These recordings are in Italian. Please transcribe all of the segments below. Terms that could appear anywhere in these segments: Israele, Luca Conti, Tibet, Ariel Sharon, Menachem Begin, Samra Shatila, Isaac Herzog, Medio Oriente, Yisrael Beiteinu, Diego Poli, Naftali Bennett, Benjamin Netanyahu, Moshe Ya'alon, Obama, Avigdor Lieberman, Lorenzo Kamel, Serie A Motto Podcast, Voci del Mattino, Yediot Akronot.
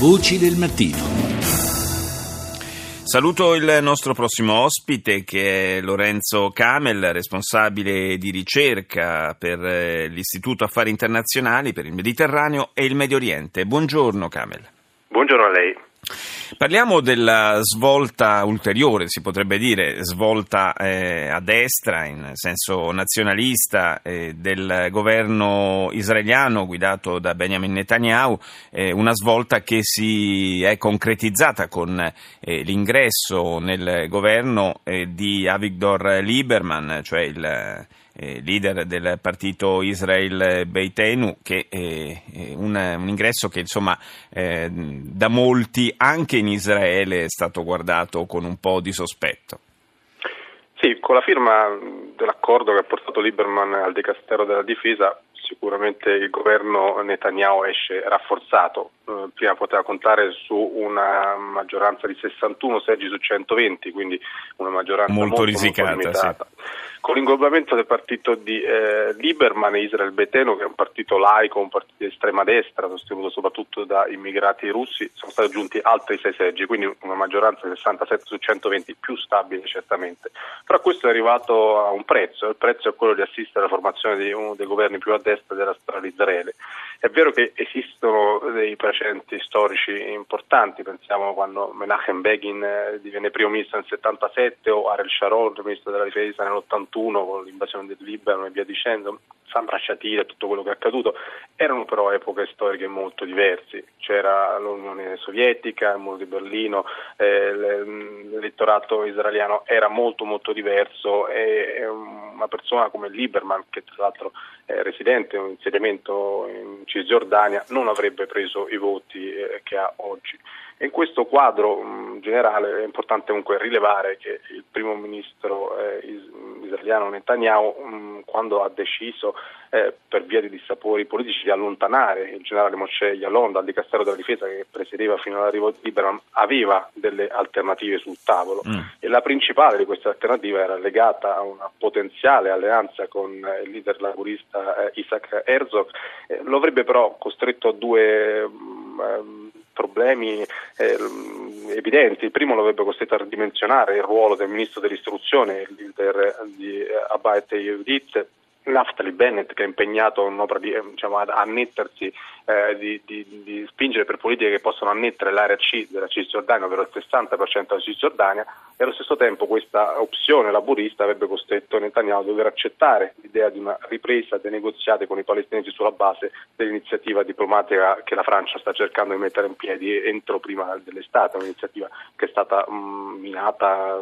Voci del mattino. Saluto il nostro prossimo ospite che è Lorenzo Kamel, responsabile di ricerca per l'Istituto Affari Internazionali per il Mediterraneo e il Medio Oriente. Buongiorno Kamel. Buongiorno a lei. Parliamo della svolta ulteriore, si potrebbe dire, svolta a destra in senso nazionalista del governo israeliano guidato da Benjamin Netanyahu, una svolta che si è concretizzata con l'ingresso nel governo di Avigdor Lieberman, cioè il leader del partito Yisrael Beiteinu, che è un ingresso che insomma da molti anche in Israele è stato guardato con un po' di sospetto. Sì, con la firma dell'accordo che ha portato Lieberman al Dicastero della Difesa sicuramente il governo Netanyahu esce rafforzato. Prima poteva contare su una maggioranza di 61 seggi su 120, quindi una maggioranza molto risicata, molto limitata. Sì. Con l'inglobamento del partito di Lieberman e Israel Beiteinu, che è un partito laico, un partito di estrema destra, sostenuto soprattutto da immigrati russi, sono stati aggiunti altri 6 seggi, quindi una maggioranza di 67 su 120, più stabile certamente. Però questo è arrivato a un prezzo, il prezzo è quello di assistere alla formazione di uno dei governi più a destra della storia di Israele. È vero che esistono dei precedenti storici importanti, pensiamo quando Menachem Begin divenne primo ministro nel 77 o Ariel Sharon, ministro della difesa nell'81, con l'invasione del Libano e via dicendo, Samra Shatila, tutto quello che è accaduto, erano però epoche storiche molto diverse. C'era l'Unione Sovietica, il muro di Berlino, l'elettorato israeliano era molto molto diverso e una persona come Lieberman, che tra l'altro è residente in un insediamento in Cisgiordania, non avrebbe preso i voti che ha oggi. E in questo quadro generale è importante comunque rilevare che il primo ministro israeliano Netanyahu, quando ha deciso per via di dissapori politici di allontanare il generale Moshe Ya'alon dal Dicastero della Difesa che presiedeva fino all'arrivo di Lieberman, aveva delle alternative sul tavolo e la principale di queste alternative era legata a una potenziale alleanza con il leader laburista Isaac Herzog, lo avrebbe però costretto a due problemi evidenti. Il primo lo avrebbe costretto a ridimensionare il ruolo del ministro dell'istruzione, il leader di Abate Yediot, Naftali Bennett, che è impegnato in un'opera di, ad annettersi, di spingere per politiche che possono annettere l'area C della Cisgiordania, ovvero il 60% della Cisgiordania, e allo stesso tempo questa opzione laburista avrebbe costretto Netanyahu a dover accettare l'idea di una ripresa dei negoziati con i palestinesi sulla base dell'iniziativa diplomatica che la Francia sta cercando di mettere in piedi entro prima dell'estate, un'iniziativa che è stata minata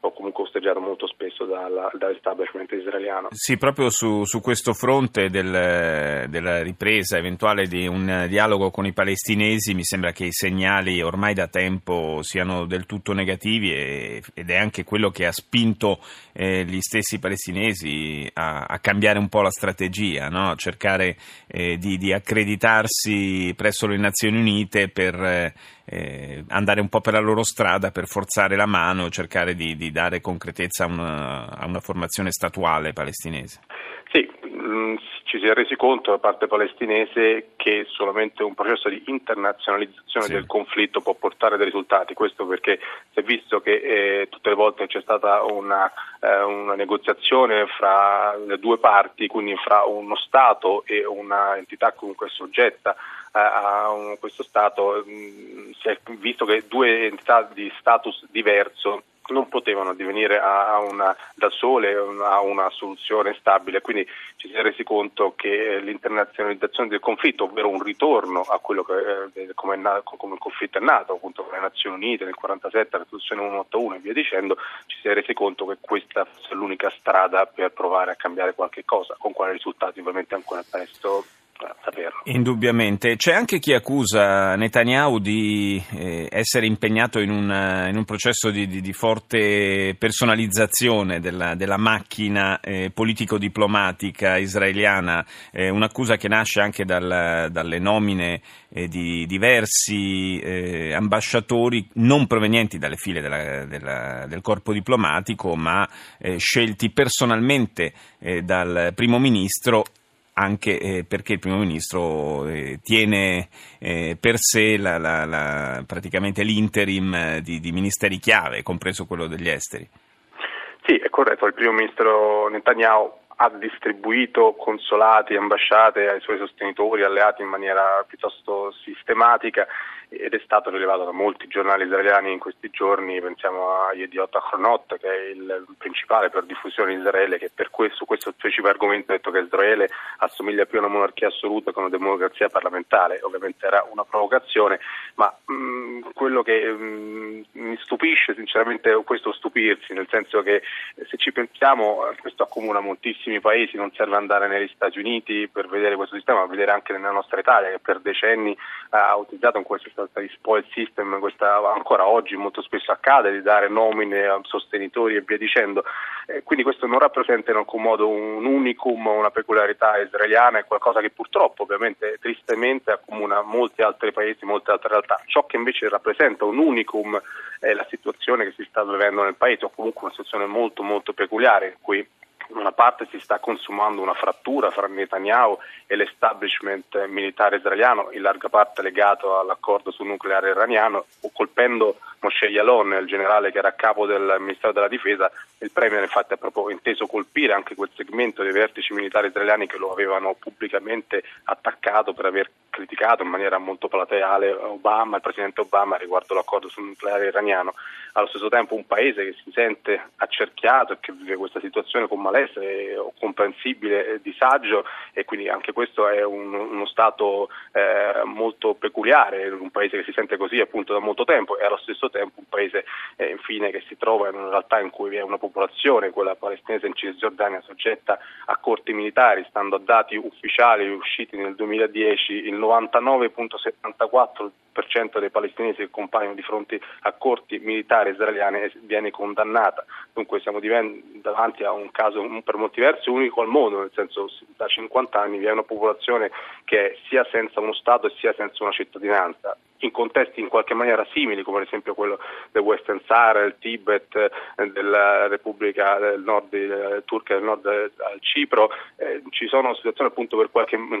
o comunque osteggiata molto spesso dall'establishment israeliano. Sì, proprio su questo fronte della ripresa eventuale di un dialogo con i palestinesi mi sembra che i segnali ormai da tempo siano del tutto negativi ed è anche quello che ha spinto gli stessi palestinesi a cambiare un po' la strategia, no? A cercare di accreditarsi presso le Nazioni Unite per andare un po' per la loro strada, per forzare la mano, cercare di dare concretezza a una formazione statuale palestinese. Sì, ci si è resi conto da parte palestinese che solamente un processo di internazionalizzazione del conflitto può portare dei risultati, questo perché si è visto che tutte le volte c'è stata una negoziazione fra le due parti, quindi fra uno Stato e un'entità comunque soggetta a questo Stato, si è visto che due entità di status diverso non potevano divenire da sole a una soluzione stabile, quindi ci si è resi conto che l'internazionalizzazione del conflitto, ovvero un ritorno a quello che come il conflitto è nato, appunto con le Nazioni Unite nel 47, la risoluzione 181 e via dicendo, ci si è resi conto che questa è l'unica strada per provare a cambiare qualche cosa, con quali risultati ovviamente ancora presto saperlo. Indubbiamente. C'è anche chi accusa Netanyahu di essere impegnato in un processo di forte personalizzazione della macchina politico-diplomatica israeliana, un'accusa che nasce anche dalle nomine di diversi ambasciatori non provenienti dalle file del corpo diplomatico, ma scelti personalmente dal primo ministro anche perché il primo ministro tiene per sé praticamente l'interim di ministeri chiave, compreso quello degli esteri. Sì, è corretto, il primo ministro Netanyahu ha distribuito consolati, ambasciate ai suoi sostenitori, alleati in maniera piuttosto sistematica ed è stato rilevato da molti giornali israeliani in questi giorni, pensiamo a Yediot Akronot, che è il principale per diffusione in Israele, che per questo specifico argomento ha detto che Israele assomiglia più a una monarchia assoluta che a una democrazia parlamentare. Ovviamente era una provocazione, ma quello che mi stupisce sinceramente è questo stupirsi, nel senso che se ci pensiamo questo accomuna moltissimo paesi, non serve andare negli Stati Uniti per vedere questo sistema, ma vedere anche nella nostra Italia, che per decenni ha utilizzato in questa sorta di spoil system, questa ancora oggi molto spesso accade, di dare nomine a sostenitori e via dicendo. Quindi questo non rappresenta in alcun modo un unicum, una peculiarità israeliana, è qualcosa che purtroppo ovviamente tristemente accomuna molti altri paesi, molte altre realtà. Ciò che invece rappresenta un unicum è la situazione che si sta vivendo nel paese, o comunque una situazione molto molto peculiare in cui da una parte si sta consumando una frattura fra Netanyahu e l'establishment militare israeliano, in larga parte legato all'accordo sul nucleare iraniano, colpendo Moshe Ya'alon, il generale che era a capo del Ministero della Difesa. Il Premier infatti ha proprio inteso colpire anche quel segmento dei vertici militari israeliani che lo avevano pubblicamente attaccato per aver criticato in maniera molto plateale Obama, il presidente Obama, riguardo l'accordo sul nucleare iraniano. Allo stesso tempo un paese che si sente accerchiato e che vive questa situazione con malessere o comprensibile disagio, e quindi anche questo è uno stato molto peculiare, un paese che si sente così appunto da molto tempo, e allo stesso tempo un paese infine che si trova in una realtà in cui vi è una popolazione, quella palestinese in Cisgiordania, soggetta a corti militari. Stando a dati ufficiali usciti nel 2010, il 99,74% dei palestinesi che compaiono di fronte a corti militari israeliane viene condannata. Dunque siamo davanti a un caso per molti versi unico al mondo, nel senso da 50 anni vi è una popolazione che è sia senza uno Stato e sia senza una cittadinanza, in contesti in qualche maniera simili, come ad esempio quello del Western Sahara, il Tibet, della Repubblica del Nord turca, del Nord al Cipro. Ci sono situazioni appunto fino a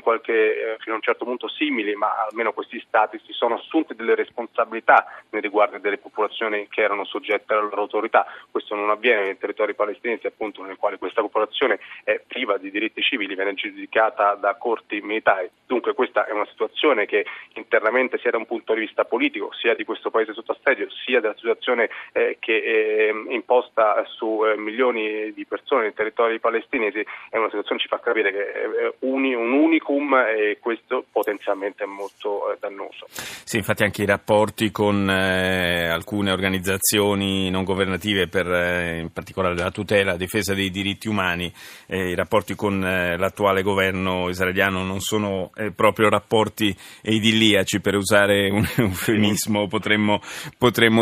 un certo punto simili, ma almeno questi stati si sono assunti delle responsabilità nei riguardi delle popolazioni che erano soggette alla loro autorità. Questo non avviene nei territori palestinesi, appunto, nel quale questa popolazione è priva di diritti civili, viene giudicata da corti militari. Dunque questa è una situazione che internamente si era un punto di vista politico, sia di questo paese sotto assedio, sia della situazione che è imposta su milioni di persone nei territori palestinesi, è una situazione che ci fa capire che è un unicum, e questo potenzialmente è molto dannoso. Sì, infatti anche i rapporti con alcune organizzazioni non governative per in particolare la tutela, la difesa dei diritti umani, i rapporti con l'attuale governo israeliano non sono proprio rapporti idilliaci, per usare un eufemismo potremmo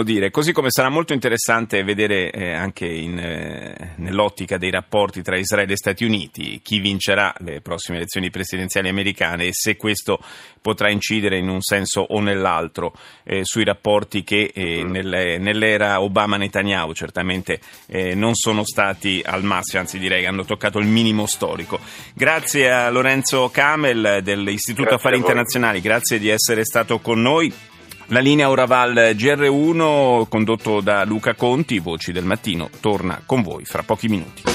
dire, così come sarà molto interessante vedere anche nell'ottica dei rapporti tra Israele e Stati Uniti chi vincerà le prossime elezioni presidenziali americane, e se questo potrà incidere in un senso o nell'altro sui rapporti che nell'era Obama-Netanyahu certamente non sono stati al massimo, anzi direi che hanno toccato il minimo storico. Grazie a Lorenzo Kamel dell'Istituto Affari Internazionali, grazie di essere stato con noi. La linea Oraval GR1, condotto da Luca Conti, Voci del Mattino, torna con voi fra pochi minuti.